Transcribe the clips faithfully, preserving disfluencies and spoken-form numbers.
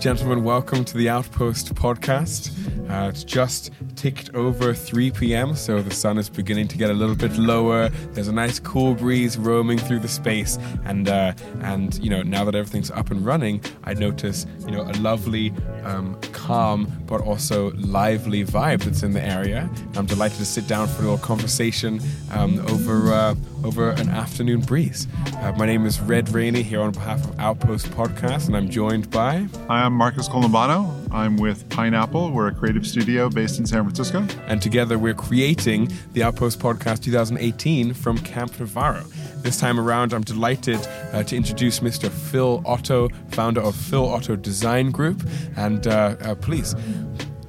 Gentlemen, welcome to the Outpost Podcast. Uh, it's just ticked over three p.m., so the sun is beginning to get a little bit lower. There's a nice cool breeze roaming through the space, and uh, and you know, now that everything's up and running, I notice you know a lovely, um, calm but also lively vibe that's in the area. I'm delighted to sit down for a little conversation um, over uh, over an afternoon breeze. Uh, my name is Red Rainey here on behalf of Outpost Podcast, and I'm joined by I'm Marcus Colombano. I'm with Pineapple. We're a creative studio based in San Francisco. And together we're creating the Outpost Podcast twenty eighteen from Camp Navarro. This time around, I'm delighted uh, to introduce Mister Phil Otto, founder of Phil Otto Design Group. And uh, uh, please,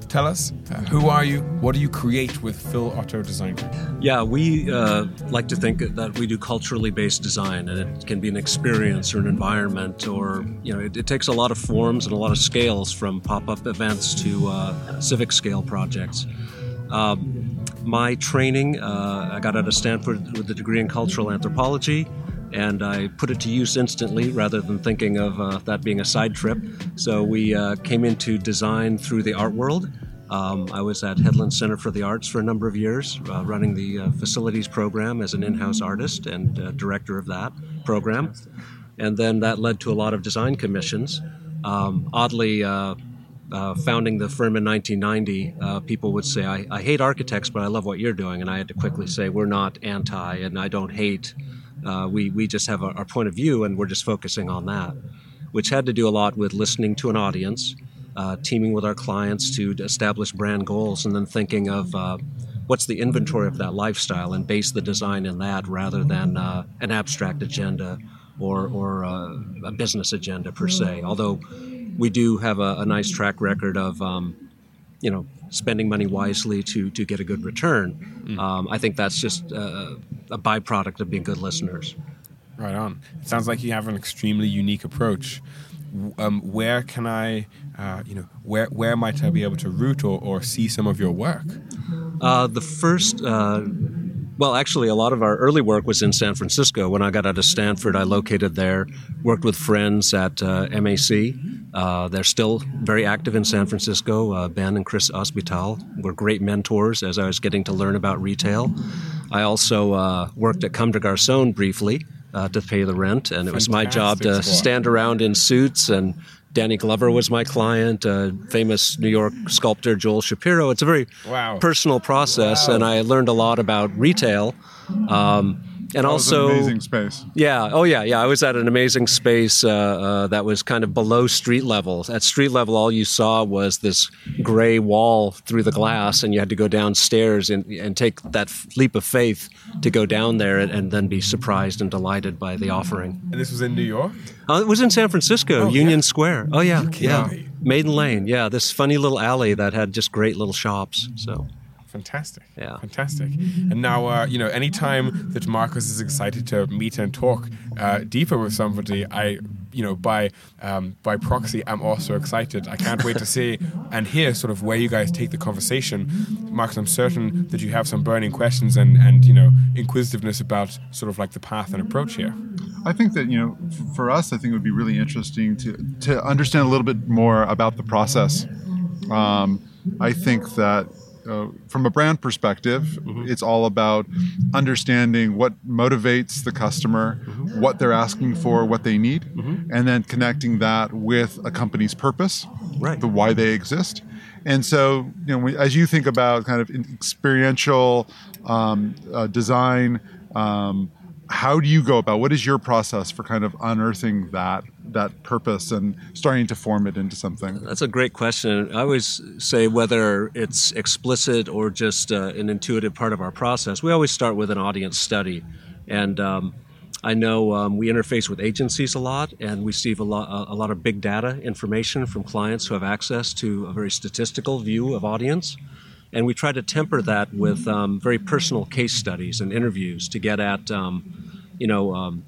tell us, uh, who are you? What do you create with Phil Otto Design Group? Yeah, we uh, like to think that we do culturally based design, and it can be an experience or an environment, or you know, it, it takes a lot of forms and a lot of scales, from pop-up events to uh, civic scale projects. Uh, my training, uh, I got out of Stanford with a degree in cultural anthropology, and I put it to use instantly rather than thinking of uh, that being a side trip. So we uh, came into design through the art world. Um, I was at Headlands Center for the Arts for a number of years, uh, running the uh, facilities program as an in-house artist and uh, director of that program. And then that led to a lot of design commissions. Um, oddly, uh, uh, founding the firm in nineteen ninety, uh, people would say, I, I hate architects, but I love what you're doing. And I had to quickly say, we're not anti, and I don't hate. Uh, we, we just have our, our point of view, and we're just focusing on that, which had to do a lot with listening to an audience, uh, teaming with our clients to establish brand goals, and then thinking of uh, what's the inventory of that lifestyle and base the design in that rather than uh, an abstract agenda or, or uh, a business agenda per se. Although we do have a, a nice track record of, um, you know, spending money wisely to to get a good return. Mm. Um, I think that's just uh, a byproduct of being good listeners. Right on. It sounds like you have an extremely unique approach. Um, where can I, uh, you know, where where might I be able to root or, or see some of your work? Uh, the first, uh, well, actually, a lot of our early work was in San Francisco. When I got out of Stanford, I located there, worked with friends at uh, M A C. Uh, they're still very active in San Francisco. Uh, Ben and Chris Hospital were great mentors as I was getting to learn about retail. I also uh, worked at Comme des Garçons briefly uh, to pay the rent, and it Fantastic was my job to sport. stand around in suits, and Danny Glover was my client, uh, famous New York sculptor Joel Shapiro. It's a very wow. personal process, wow. and I learned a lot about retail. Um And that also, was an amazing space. Yeah. Oh, yeah. Yeah. I was at an amazing space uh, uh, that was kind of below street level. At street level, all you saw was this gray wall through the glass, and you had to go downstairs and, and take that f- leap of faith to go down there and, and then be surprised and delighted by the offering. And this was in New York? Uh, it was in San Francisco, oh, Union yeah. Square. Oh, yeah. Yeah. Me. Maiden Lane. Yeah. This funny little alley that had just great little shops. So. Fantastic. Yeah. Fantastic. And now, uh, you know, anytime that Marcus is excited to meet and talk uh, deeper with somebody, I, you know, by um, by proxy, I'm also excited. I can't wait to see and hear sort of where you guys take the conversation. Marcus, I'm certain that you have some burning questions and, and, you know, inquisitiveness about sort of like the path and approach here. I think that, you know, for us, I think it would be really interesting to, to understand a little bit more about the process. Um, I think that Uh, from a brand perspective, mm-hmm. it's all about understanding what motivates the customer, mm-hmm. what they're asking for, what they need, mm-hmm. and then connecting that with a company's purpose, right. the why they exist. And so, you know, as you think about kind of experiential um, uh, design, um, how do you go about? What is your process for kind of unearthing that? that purpose and starting to form it into something? That's a great question. I always say whether it's explicit or just uh, an intuitive part of our process, we always start with an audience study. And um, I know um, we interface with agencies a lot, and we receive a lot, a lot of big data information from clients who have access to a very statistical view of audience. And we try to temper that with um, very personal case studies and interviews to get at, um, you know, um,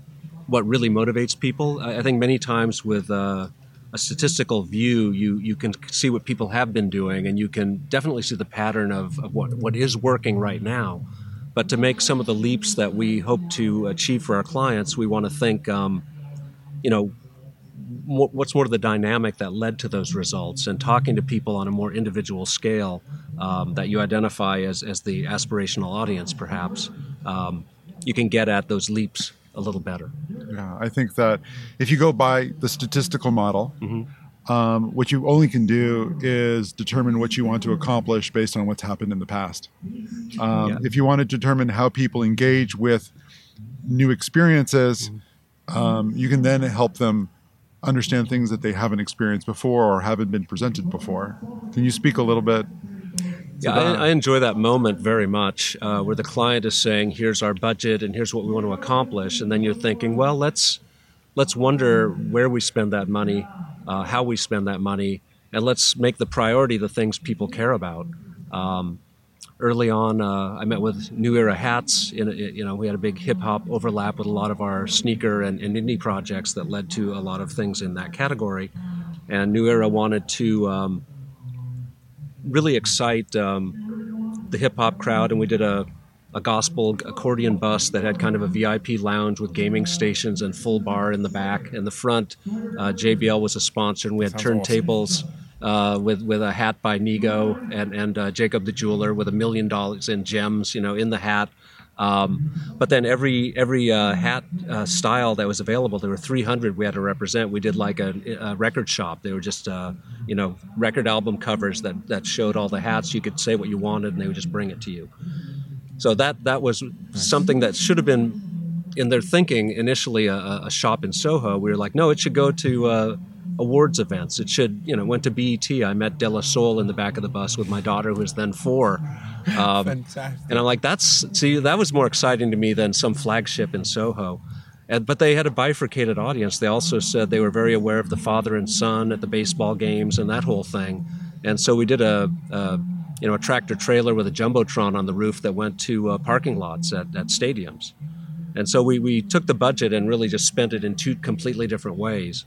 what really motivates people. I think many times with uh, a statistical view, you you can see what people have been doing, and you can definitely see the pattern of, of what, what is working right now. But to make some of the leaps that we hope to achieve for our clients, we want to think, um, you know, what's more of the dynamic that led to those results, and talking to people on a more individual scale um, that you identify as, as the aspirational audience, perhaps, um, you can get at those leaps a little better. Yeah, I think that if you go by the statistical model, mm-hmm. um, what you only can do is determine what you want to accomplish based on what's happened in the past. Um, yeah. If you want to determine how people engage with new experiences, mm-hmm. um, you can then help them understand things that they haven't experienced before or haven't been presented before. Can you speak a little bit? Yeah, I, I enjoy that moment very much, uh, where the client is saying, here's our budget and here's what we want to accomplish. And then you're thinking, well, let's let's wonder where we spend that money, uh, how we spend that money, and let's make the priority the things people care about. Um, early on, uh, I met with New Era hats. In, you know, we had a big hip-hop overlap with a lot of our sneaker and, and indie projects that led to a lot of things in that category. And New Era wanted to um, really excite um, the hip-hop crowd, and we did a, a gospel accordion bus that had kind of a V I P lounge with gaming stations and full bar in the back. In the front, uh, J B L was a sponsor, and we had turntables. Awesome. Uh, with with a hat by Nigo and and uh, Jacob the Jeweler, with a million dollars in gems, you know, in the hat. Um, but then every every uh, hat uh, style that was available, there were three hundred we had to represent. We did like a, a record shop. They were just uh, you know record album covers that that showed all the hats. You could say what you wanted, and they would just bring it to you. So that that was something that should have been in their thinking initially. A, a shop in Soho. We were like, no, it should go to. Uh, awards events. It should, you know, went to B E T. I met De La Soul in the back of the bus with my daughter, who was then four. Um, Fantastic. And I'm like, that's, see, that was more exciting to me than some flagship in Soho. And, but they had a bifurcated audience. They also said they were very aware of the father and son at the baseball games and that whole thing. And so we did a, a you know, a tractor trailer with a Jumbotron on the roof that went to uh, parking lots at, at stadiums. And so we, we took the budget and really just spent it in two completely different ways,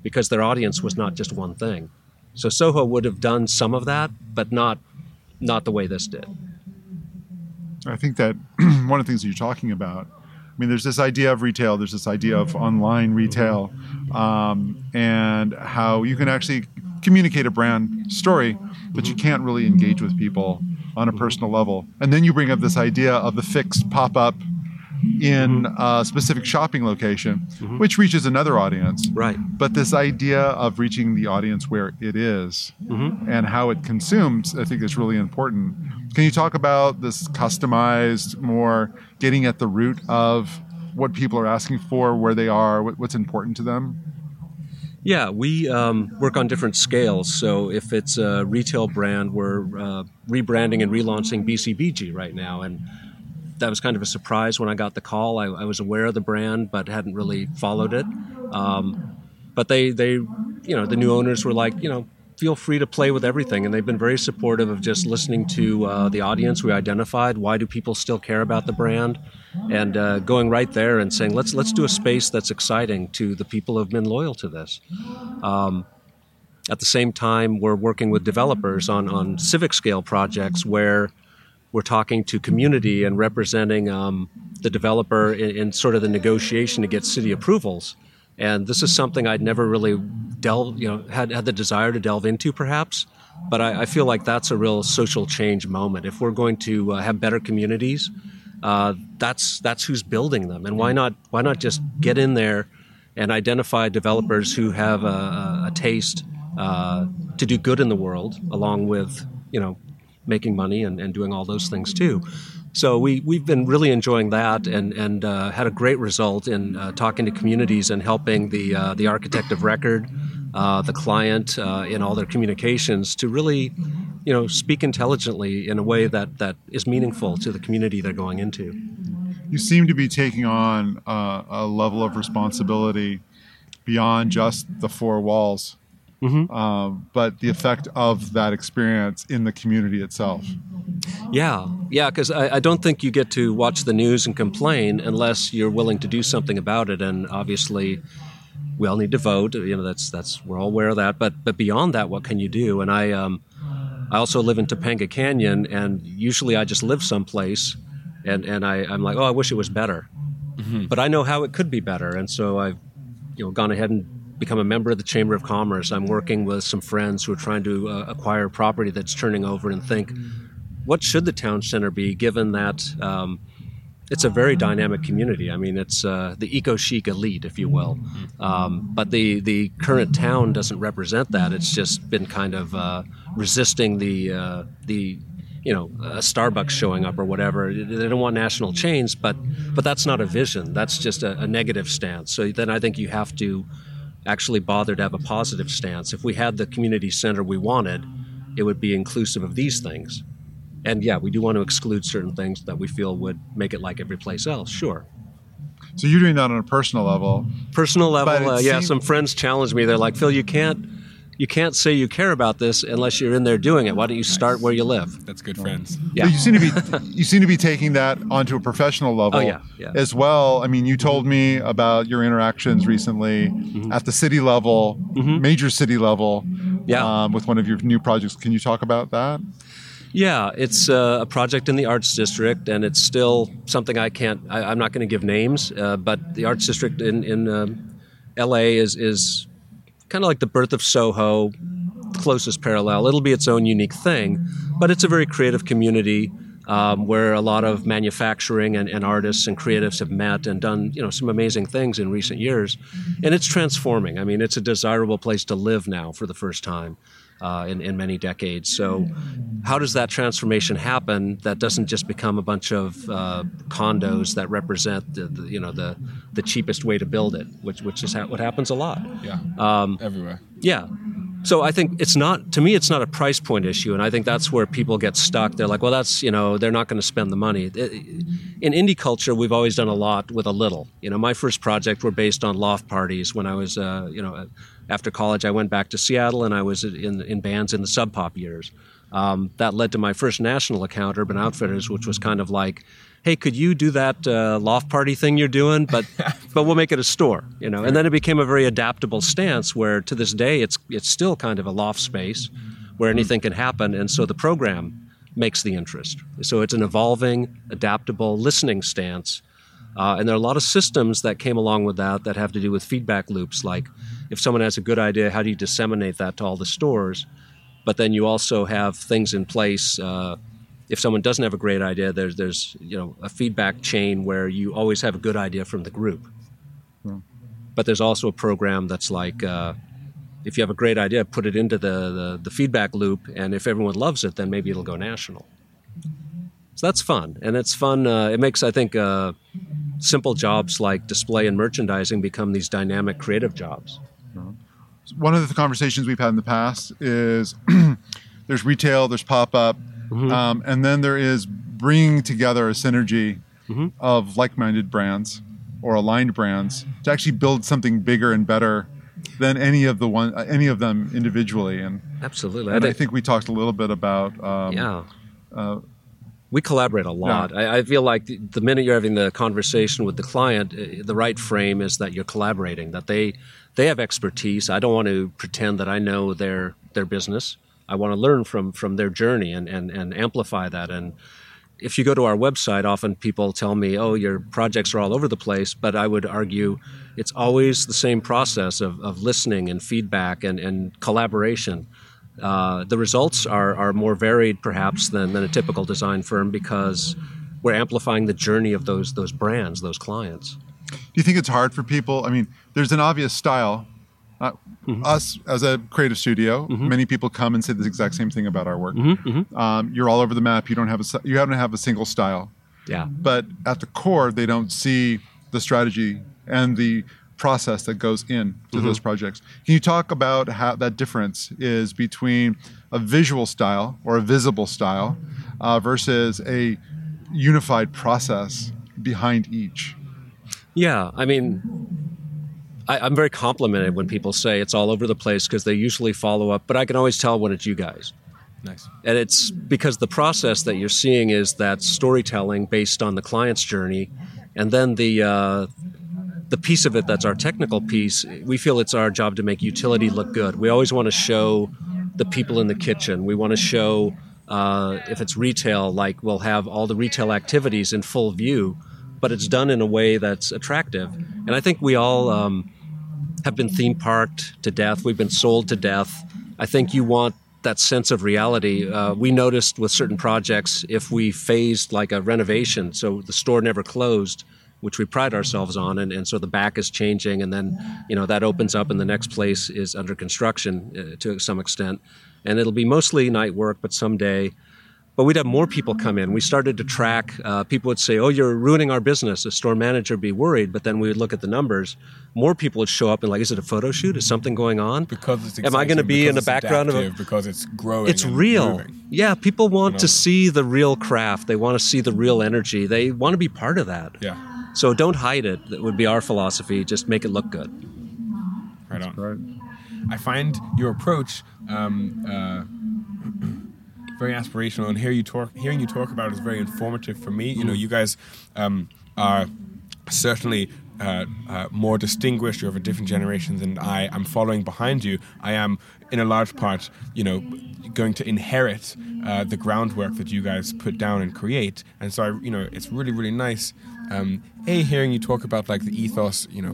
because their audience was not just one thing. So Soho would have done some of that, but not not the way this did. I think that one of the things that you're talking about, I mean, there's this idea of retail, there's this idea of online retail, um, and how you can actually communicate a brand story, but you can't really engage with people on a personal level. And then you bring up this idea of the fixed pop-up in a specific shopping location, mm-hmm. which reaches another audience. Right. But this idea of reaching the audience where it is, mm-hmm. and how it consumes, I think is really important. Can you talk about this customized, more getting at the root of what people are asking for, where they are, what's important to them? Yeah, we um, work on different scales. So if it's a retail brand, we're uh, rebranding and relaunching B C B G right now. And that was kind of a surprise when I got the call. I, I was aware of the brand, but hadn't really followed it. Um, but they, they, you know, the new owners were like, you know, feel free to play with everything. And they've been very supportive of just listening to uh, the audience we identified. Why do people still care about the brand? And uh, going right there and saying, let's let's do a space that's exciting to the people who have been loyal to this. Um, at the same time, we're working with developers on on civic scale projects where we're talking to community and representing um, the developer in, in sort of the negotiation to get city approvals. And this is something I'd never really delved, you know, had, had the desire to delve into perhaps, but I, I feel like that's a real social change moment. If we're going to uh, have better communities, uh, that's that's who's building them. And why not why not just get in there and identify developers who have a, a taste uh, to do good in the world, along with, you know, making money and, and doing all those things too. So we, we've been really enjoying that, and, and uh, had a great result in uh, talking to communities and helping the uh, the architect of record, uh, the client, uh, in all their communications to really, you know, speak intelligently in a way that, that is meaningful to the community they're going into. You seem to be taking on uh, a level of responsibility beyond just the four walls. Mm-hmm. Um, but the effect of that experience in the community itself. Yeah, yeah, because I, I don't think you get to watch the news and complain unless you're willing to do something about it. And obviously, we all need to vote. You know, that's that's we're all aware of that. But but beyond that, what can you do? And I um, I also live in Topanga Canyon, and usually I just live someplace, and and I, I'm like, oh, I wish it was better, mm-hmm. but I know how it could be better, and so I've you know gone ahead and become a member of the Chamber of Commerce. I'm working with some friends who are trying to uh, acquire property that's turning over and think, what should the town center be, given that um, it's a very dynamic community? I mean, it's uh, the eco-chic elite, if you will. Um, but the, the current town doesn't represent that. It's just been kind of uh, resisting the uh, the... you know, a Starbucks showing up or whatever. They don't want national chains, but but that's not a vision. That's just a, a negative stance. So then I think you have to actually bother to have a positive stance. If we had the community center we wanted, it would be inclusive of these things. And yeah, we do want to exclude certain things that we feel would make it like every place else, sure. So you're doing that on a personal level. Personal level, uh, yeah. Seemed- some friends challenged me. They're like, Phil, you can't You can't say you care about this unless you're in there doing it. Why don't you start nice. where you live? That's good friends. Yeah. But you seem to be you seem to be taking that onto a professional level oh, yeah, yeah. as well. I mean, you told me about your interactions recently mm-hmm. at the city level, mm-hmm. major city level, yeah. um, with one of your new projects. Can you talk about that? Yeah, it's uh, a project in the Arts District, and it's still something I can't. I, I'm not going to give names, uh, but the Arts District in in uh, L A is is. kind of like the birth of Soho, closest parallel. It'll be its own unique thing, but it's a very creative community um, where a lot of manufacturing and, and artists and creatives have met and done, you know, some amazing things in recent years. And it's transforming. I mean, it's a desirable place to live now for the first time uh, in, in many decades. So how does that transformation happen that doesn't just become a bunch of uh, condos that represent the, the you know the the cheapest way to build it, which which is ha- what happens a lot. Yeah, um, everywhere. Yeah. So I think it's not, to me, it's not a price point issue, and I think that's where people get stuck. They're like, well, that's, you know, they're not going to spend the money. In indie culture, we've always done a lot with a little. You know, my first project were based on loft parties when I was, uh, you know, after college, I went back to Seattle, and I was in in bands in the Sub Pop years. Um, that led to my first national account, Urban Outfitters, which was kind of like, hey, could you do that uh, loft party thing you're doing, but but we'll make it a store, you know? And then it became a very adaptable stance where to this day it's it's still kind of a loft space where anything can happen, and so the program makes the interest. So it's an evolving, adaptable, listening stance, uh, and there are a lot of systems that came along with that that have to do with feedback loops, like if someone has a good idea, how do you disseminate that to all the stores? But then you also have things in place. Uh, if someone doesn't have a great idea, there's there's you know a feedback chain where you always have a good idea from the group. Yeah. But there's also a program that's like, uh, if you have a great idea, put it into the, the, the feedback loop, and if everyone loves it, then maybe it'll go national. So that's fun, and it's fun. Uh, it makes, I think, uh, simple jobs like display and merchandising become these dynamic creative jobs. Yeah. One of the conversations we've had in the past is there's retail, there's pop-up, mm-hmm. um, and then there is bringing together a synergy mm-hmm. of like-minded brands or aligned brands to actually build something bigger and better than any of the one, any of them individually. And absolutely, and I, think, I think we talked a little bit about um, yeah. Uh, we collaborate a lot. Yeah. I, I feel like the, the minute you're having the conversation with the client, the right frame is that you're collaborating, that they they have expertise. I don't want to pretend that I know their their business. I want to learn from from their journey and, and, and amplify that. And if you go to our website, often people tell me, oh, your projects are all over the place. But I would argue it's always the same process of, of listening and feedback and, and collaboration. Uh, the results are, are more varied, perhaps, than, than a typical design firm because we're amplifying the journey of those those brands, those clients. Do you think it's hard for people? I mean, there's an obvious style. Uh, mm-hmm. Us, as a creative studio, mm-hmm. many people come and say the exact same thing about our work. Mm-hmm. Mm-hmm. Um, you're all over the map. You don't have a, you don't have a single style. Yeah. But at the core, they don't see the strategy and the process that goes into mm-hmm. those projects. Can you talk about how that difference is between a visual style or a visible style uh, versus a unified process behind each? Yeah, I mean, I, I'm very complimented when people say it's all over the place because they usually follow up, but I can always tell when it's you guys. Nice. And it's because the process that you're seeing is that storytelling based on the client's journey, and then the uh, the piece of it that's our technical piece, we feel it's our job to make utility look good. We always want to show the people in the kitchen. We want to show, uh, if it's retail, like we'll have all the retail activities in full view, but it's done in a way that's attractive. And I think we all um, have been theme parked to death. We've been sold to death. I think you want that sense of reality. Uh, we noticed with certain projects, if we phased like a renovation, so the store never closed, which we pride ourselves on, and, and so the back is changing, and then, you know, that opens up and the next place is under construction uh, to some extent. And it'll be mostly night work, but someday. But we'd have more people come in. We started to track. Uh, people would say, oh, you're ruining our business. The store manager would be worried, but then we would look at the numbers. More people would show up and like, is it a photo shoot? Is something going on? Because it's exciting. Am I going to be in the background of it? Because it's growing. It's real. Moving. Yeah, people want you know? to see the real craft. They want to see the real energy. They want to be part of that. Yeah. So don't hide it. That would be our philosophy. Just make it look good. Right on. Right. I find your approach um, uh, very aspirational, and hear you talk, hearing you talk about it is very informative for me. You know, you guys um, are certainly uh, uh, more distinguished. You're of a different generation than I. I'm following behind you. I am, in a large part, you know, going to inherit uh, the groundwork that you guys put down and create. And so, I, you know, it's really, really nice. Um, a, hearing you talk about like the ethos, you know,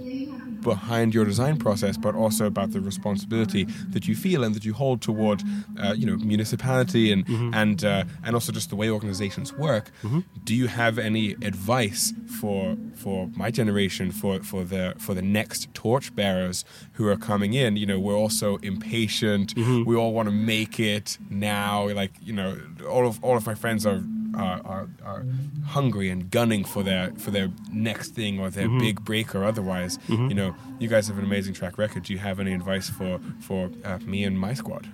behind your design process, but also about the responsibility that you feel and that you hold toward, uh, you know, municipality and mm-hmm. and uh, and also just the way organizations work. Mm-hmm. Do you have any advice for for my generation, for for the for the next torchbearers who are coming in? You know, we're all so impatient. Mm-hmm. We all want to make it now. Like, you know, all of all of my friends are. Are, are are hungry and gunning for their for their next thing or their mm-hmm. big break or otherwise. Mm-hmm. You know, you guys have an amazing track record. Do you have any advice for for uh, me and my squad?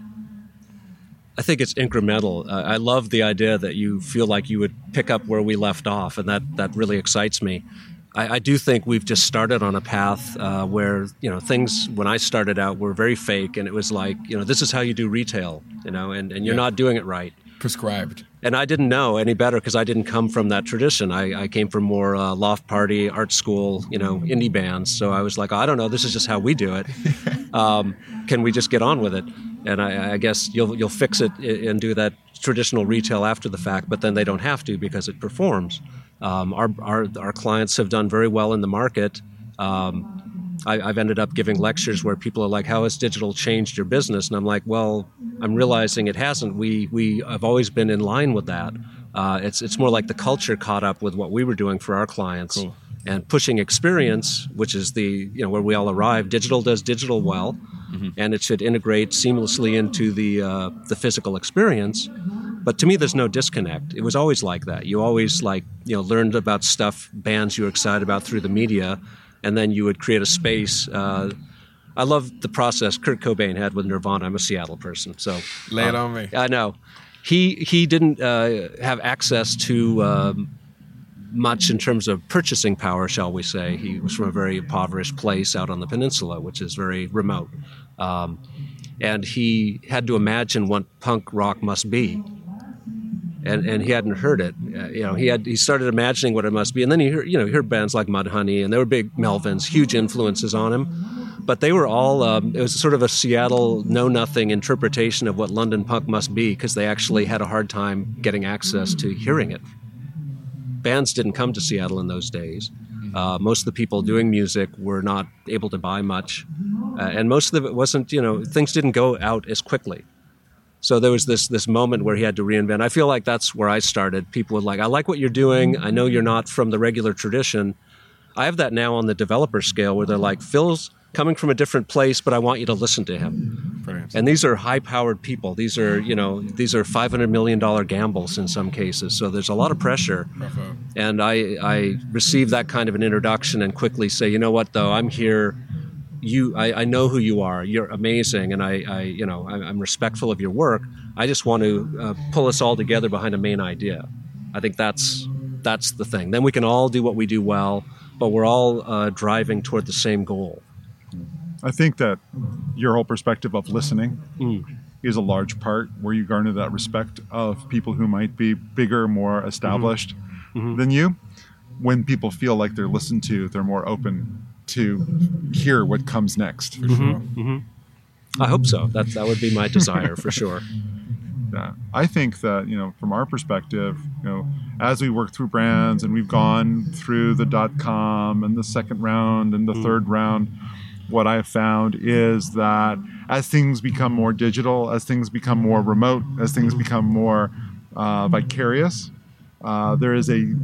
I think it's incremental. Uh, I love the idea that you feel like you would pick up where we left off, and that that really excites me. I, I do think we've just started on a path uh, where, you know, things when I started out were very fake, and it was like, you know, this is how you do retail, you know, and, and you're yeah. not doing it right. Prescribed. And I didn't know any better because I didn't come from that tradition. I, I came from more uh, loft party, art school, you know, indie bands. So I was like, oh, I don't know. This is just how we do it. Um, can we just get on with it? And I, I guess you'll you'll fix it and do that traditional retail after the fact, but then they don't have to because it performs. Um, our, our our clients have done very well in the market. Um, I, I've ended up giving lectures where people are like, how has digital changed your business? And I'm like, well, I'm realizing it hasn't. We we have always been in line with that. Uh, it's it's more like the culture caught up with what we were doing for our clients. Cool. And pushing experience, which is the, you know, where we all arrive. Digital does digital well, mm-hmm. and it should integrate seamlessly into the uh, the physical experience. But to me, there's no disconnect. It was always like that. You always like, you know, learned about stuff, bands you were excited about through the media. And then you would create a space. Uh, I love the process Kurt Cobain had with Nirvana. I'm a Seattle person, so lay it uh, on me. I know he he didn't uh, have access to um, much in terms of purchasing power, shall we say? He was from a very impoverished place out on the peninsula, which is very remote, um, and he had to imagine what punk rock must be. And and he hadn't heard it, uh, you know. He had he started imagining what it must be, and then he heard, you know, he heard bands like Mudhoney, and there were big Melvins, huge influences on him. But they were all um, it was sort of a Seattle know nothing interpretation of what London punk must be, because they actually had a hard time getting access to hearing it. Bands didn't come to Seattle in those days. Uh, most of the people doing music were not able to buy much, uh, and most of it wasn't, you know, things didn't go out as quickly. So there was this this moment where he had to reinvent. I feel like that's where I started. People were like, I like what you're doing. I know you're not from the regular tradition. I have that now on the developer scale where they're like, Phil's coming from a different place, but I want you to listen to him. Brilliant. And these are high-powered people. These are, you know, these are five hundred million dollars gambles in some cases. So there's a lot of pressure. Bravo. And I, I received that kind of an introduction and quickly say, you know what, though, I'm here. You, I, I know who you are. You're amazing, and I, I you know, I, I'm respectful of your work. I just want to uh, pull us all together behind a main idea. I think that's that's the thing. Then we can all do what we do well, but we're all uh, driving toward the same goal. I think that your whole perspective of listening mm. is a large part where you garner that respect of people who might be bigger, more established mm-hmm. than you. When people feel like they're listened to, they're more open to hear what comes next. For mm-hmm, sure. Mm-hmm. I hope so. That that would be my desire for sure. Yeah. I think that, you know, from our perspective, you know, as we work through brands and we've gone through the dot com and the second round and the mm. third round, what I've found is that as things become more digital, as things become more remote, as things become more uh, vicarious, uh, there is a,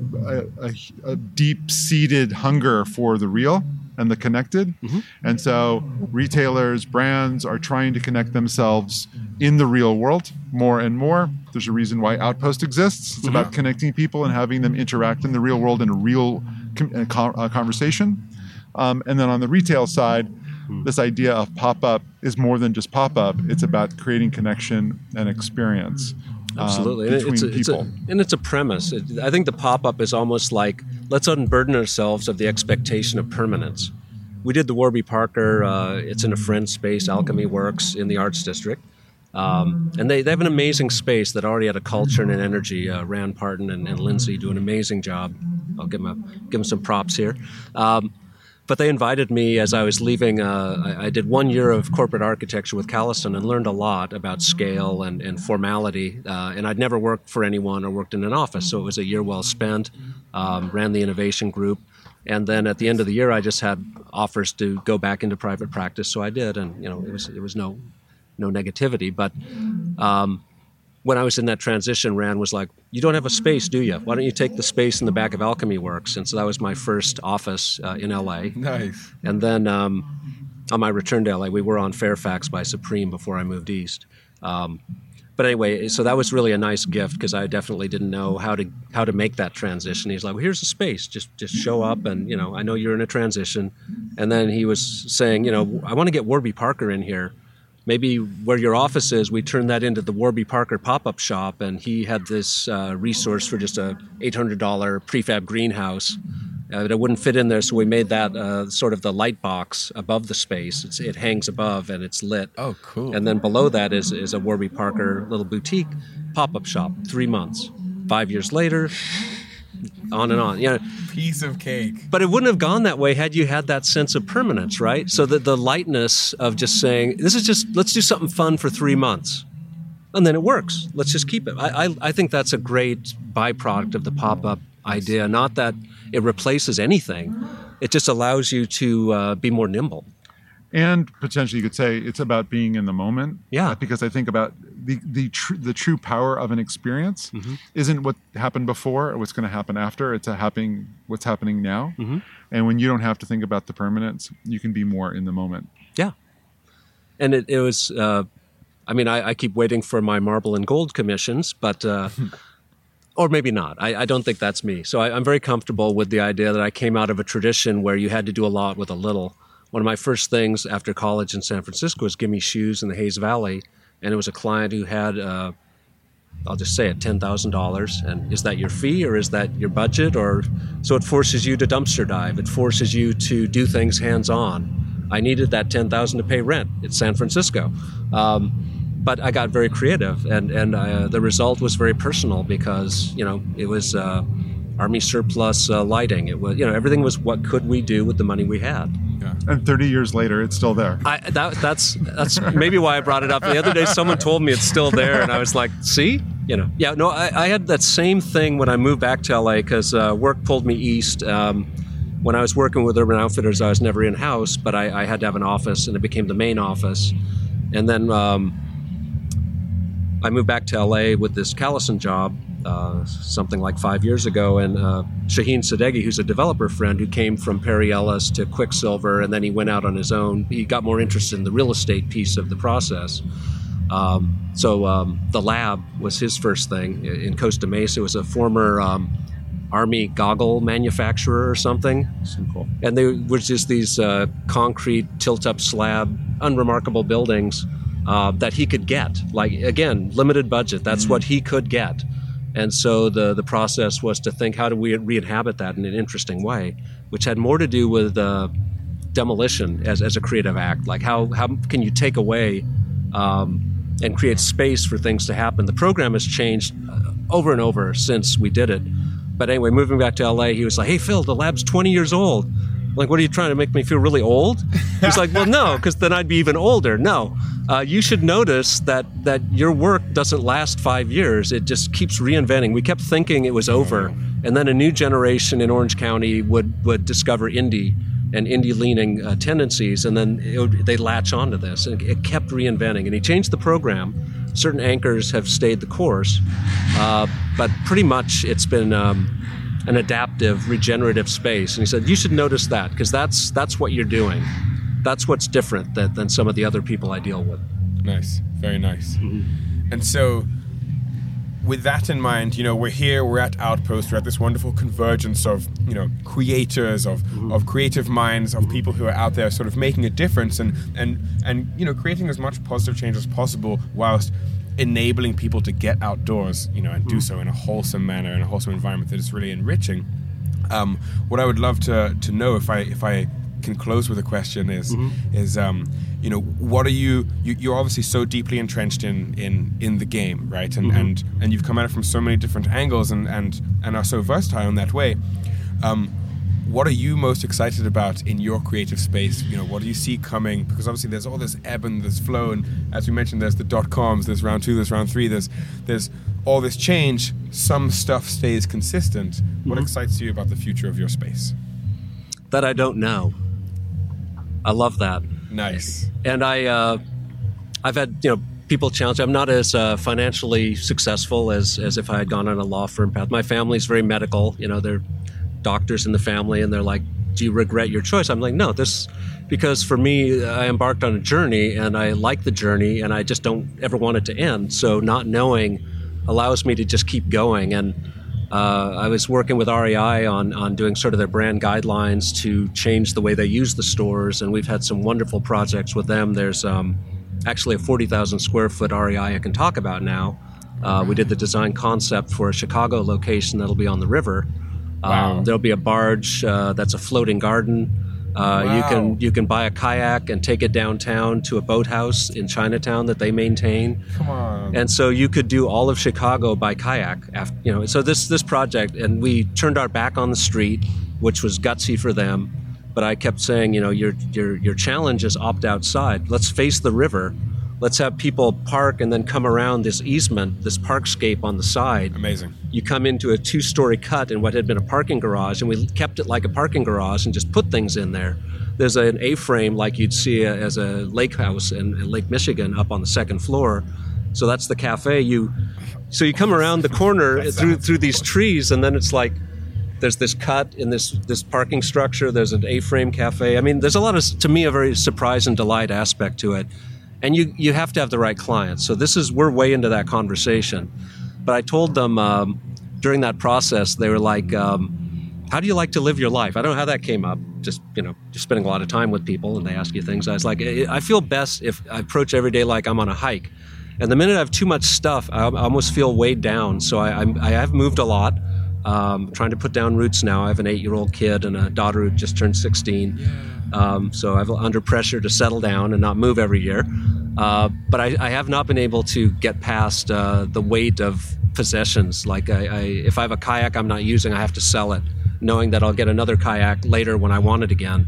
a, a deep-seated hunger for the real and the connected. Mm-hmm. And so retailers, brands are trying to connect themselves in the real world more and more. There's a reason why Outpost exists. It's mm-hmm. about connecting people and having them interact in the real world in a real com- uh, conversation. Um, and then on the retail side, mm-hmm. this idea of pop-up is more than just pop-up. It's about creating connection and experience. Absolutely. Um, between it's a, people. It's a, and it's a premise. It, I think the pop-up is almost like, let's unburden ourselves of the expectation of permanence. We did the Warby Parker, uh, it's in a friend's space, Alchemy Works, in the Arts District. Um, and they, they have an amazing space that already had a culture and an energy. Uh, Rand Parton and, and Lindsay do an amazing job. I'll give them, a, give them some props here. Um, But they invited me as I was leaving. Uh, I, I did one year of corporate architecture with Callison and learned a lot about scale and, and formality. Uh, and I'd never worked for anyone or worked in an office, so it was a year well spent. Um, ran the innovation group. And then at the end of the year, I just had offers to go back into private practice, so I did. And, you know, it was it was no no negativity. But um, when I was in that transition, Rand was like, you don't have a space, do you? Why don't you take the space in the back of Alchemy Works? And so that was my first office uh, in L A. Nice. And then um, on my return to L A, we were on Fairfax by Supreme before I moved east. Um, but anyway, so that was really a nice gift because I definitely didn't know how to how to make that transition. He's like, well, here's the space. Just, just show up and, you know, I know you're in a transition. And then he was saying, you know, I want to get Warby Parker in here. Maybe where your office is, we turned that into the Warby Parker pop-up shop, and he had this uh, resource for just a eight hundred dollars prefab greenhouse uh, that wouldn't fit in there, so we made that uh, sort of the light box above the space. It's, it hangs above, and it's lit. Oh, cool. And then below that is, is a Warby Parker little boutique pop-up shop, three months. Five years later... on and on. You know, piece of cake. But it wouldn't have gone that way had you had that sense of permanence, right? So that the lightness of just saying, this is just, let's do something fun for three months. And then it works. Let's just keep it. I, I, I think that's a great byproduct of the pop-up idea. Not that it replaces anything. It just allows you to uh, be more nimble. And potentially you could say it's about being in the moment. Yeah. Because I think about the the, tr- the true power of an experience mm-hmm. isn't what happened before or what's going to happen after. It's a happening, what's happening now. Mm-hmm. And when you don't have to think about the permanence, you can be more in the moment. Yeah. And it, it was, uh, I mean, I, I keep waiting for my marble and gold commissions, but... Uh, Or maybe not. I, I don't think that's me. So I, I'm very comfortable with the idea that I came out of a tradition where you had to do a lot with a little. One of my first things after college in San Francisco was Gimme Shoes in the Hayes Valley. And it was a client who had, uh, I'll just say it, ten thousand dollars. And is that your fee or is that your budget? Or so it forces you to dumpster dive. It forces you to do things hands-on. I needed that ten thousand dollars to pay rent. It's San Francisco. Um, but I got very creative. And, and uh, the result was very personal because, you know, it was uh, Army surplus uh, lighting. It was, you know, everything was what could we do with the money we had. Yeah. And thirty years later, it's still there. I, that, that's that's maybe why I brought it up. The other day, someone told me it's still there, and I was like, see? You know, yeah, no, I, I had that same thing when I moved back to L A because uh, work pulled me east. Um, when I was working with Urban Outfitters, I was never in-house, but I, I had to have an office, and it became the main office. And then um, I moved back to L A with this Callison job uh, something like five years ago, and uh, Shaheen Sadeghi, who's a developer friend who came from Perry Ellis to Quicksilver, and then he went out on his own. He got more interested in the real estate piece of the process. Um, so um, the lab was his first thing in Costa Mesa. It was a former um, Army goggle manufacturer or something. Simple. And they were just these uh, concrete tilt-up slab, unremarkable buildings uh, that he could get. Like, again, limited budget. That's mm-hmm. what he could get. And so the, the process was to think, how do we re-inhabit that in an interesting way, which had more to do with uh, demolition as, as a creative act. Like how, how can you take away um, and create space for things to happen? The program has changed over and over since we did it. But anyway, moving back to L A, he was like, hey, Phil, the lab's twenty years old. I'm like, what are you trying to make me feel really old? He's like, well, no, because then I'd be even older. No. Uh, you should notice that that your work doesn't last five years. It just keeps reinventing. We kept thinking it was over. And then a new generation in Orange County would, would discover indie and indie-leaning uh, tendencies, and then it would, they latch onto this. And it kept reinventing, and he changed the program. Certain anchors have stayed the course, uh, but pretty much it's been um, an adaptive, regenerative space. And he said, you should notice that, because that's that's what you're doing. That's what's different that, than some of the other people I deal with. Nice, very nice. Mm-hmm. And so, with that in mind, you know, we're here, we're at Outpost, we're at this wonderful convergence of, you know, creators, of of creative minds, of people who are out there sort of making a difference and, and, and you know, creating as much positive change as possible whilst enabling people to get outdoors, you know, and do so in a wholesome manner, in a wholesome environment that is really enriching. Um, what I would love to to know, if I if I can close with a question, is, mm-hmm. is um, you know, what are you, you, you're obviously so deeply entrenched in in, in the game, right? And, mm-hmm. and and you've come at it from so many different angles and, and, and are so versatile in that way. Um, what are you most excited about in your creative space? You know, what do you see coming? Because obviously there's all this ebb and this flow, and as we mentioned, there's the dot-coms, there's round two, there's round three, there's there's all this change. Some stuff stays consistent. Mm-hmm. What excites you about the future of your space? That I don't know. I love that. Nice. And I, uh, I've had, you know, people challenge. I'm not as uh, financially successful as, as if I had gone on a law firm path. My family's very medical. You know, they're doctors in the family, and they're like, do you regret your choice? I'm like, no, this, because for me, I embarked on a journey, and I like the journey, and I just don't ever want it to end. So not knowing allows me to just keep going. And Uh, I was working with R E I on, on doing sort of their brand guidelines to change the way they use the stores, and we've had some wonderful projects with them. There's um, actually a forty thousand square foot R E I I can talk about now. Uh, we did the design concept for a Chicago location that'll be on the river. Wow. Um, there'll be a barge uh, that's a floating garden. Uh, wow. You can you can buy a kayak and take it downtown to a boathouse in Chinatown that they maintain. Come on! And so you could do all of Chicago by kayak. After, you know, so this this project, and we turned our back on the street, which was gutsy for them. But I kept saying, you know, your your your challenge is opt outside. Let's face the river. Let's have people park and then come around this easement, this parkscape on the side. Amazing. You come into a two-story cut in what had been a parking garage, and we kept it like a parking garage and just put things in there. There's an A-frame like you'd see as a lake house in Lake Michigan up on the second floor. So that's the cafe. You, so you come around the corner through through these trees, and then it's like there's this cut in this this parking structure. There's an A-frame cafe. I mean, there's a lot of, to me, a very surprise and delight aspect to it. And you, you have to have the right clients. So this is, we're way into that conversation. But I told them um, during that process, they were like, um, how do you like to live your life? I don't know how that came up. Just, you know, just spending a lot of time with people and they ask you things. I was like, I feel best if I approach every day like I'm on a hike. And the minute I have too much stuff, I almost feel weighed down. So I, I'm, I have moved a lot. Um, trying to put down roots now. I have an eight-year-old kid and a daughter who just turned sixteen. Yeah. Um, so I'm under pressure to settle down and not move every year. Uh, but I, I have not been able to get past uh, the weight of possessions. Like I, I, if I have a kayak I'm not using, I have to sell it, knowing that I'll get another kayak later when I want it again.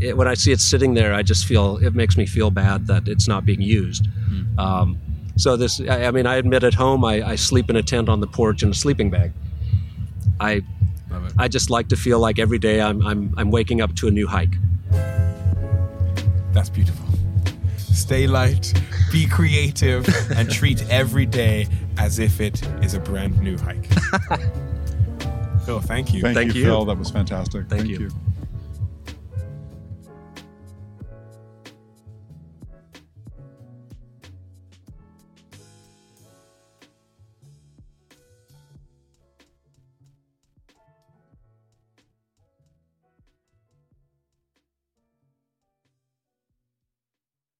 It, when I see it sitting there, I just feel, it makes me feel bad that it's not being used. Mm. Um, so this, I, I mean, I admit at home, I, I sleep in a tent on the porch in a sleeping bag. I I just like to feel like every day I'm I'm I'm waking up to a new hike. That's beautiful. Stay light, be creative, and treat every day as if it is a brand new hike. Phil, thank you. Thank, thank you, you, Phil. That was fantastic. Thank, thank you. you.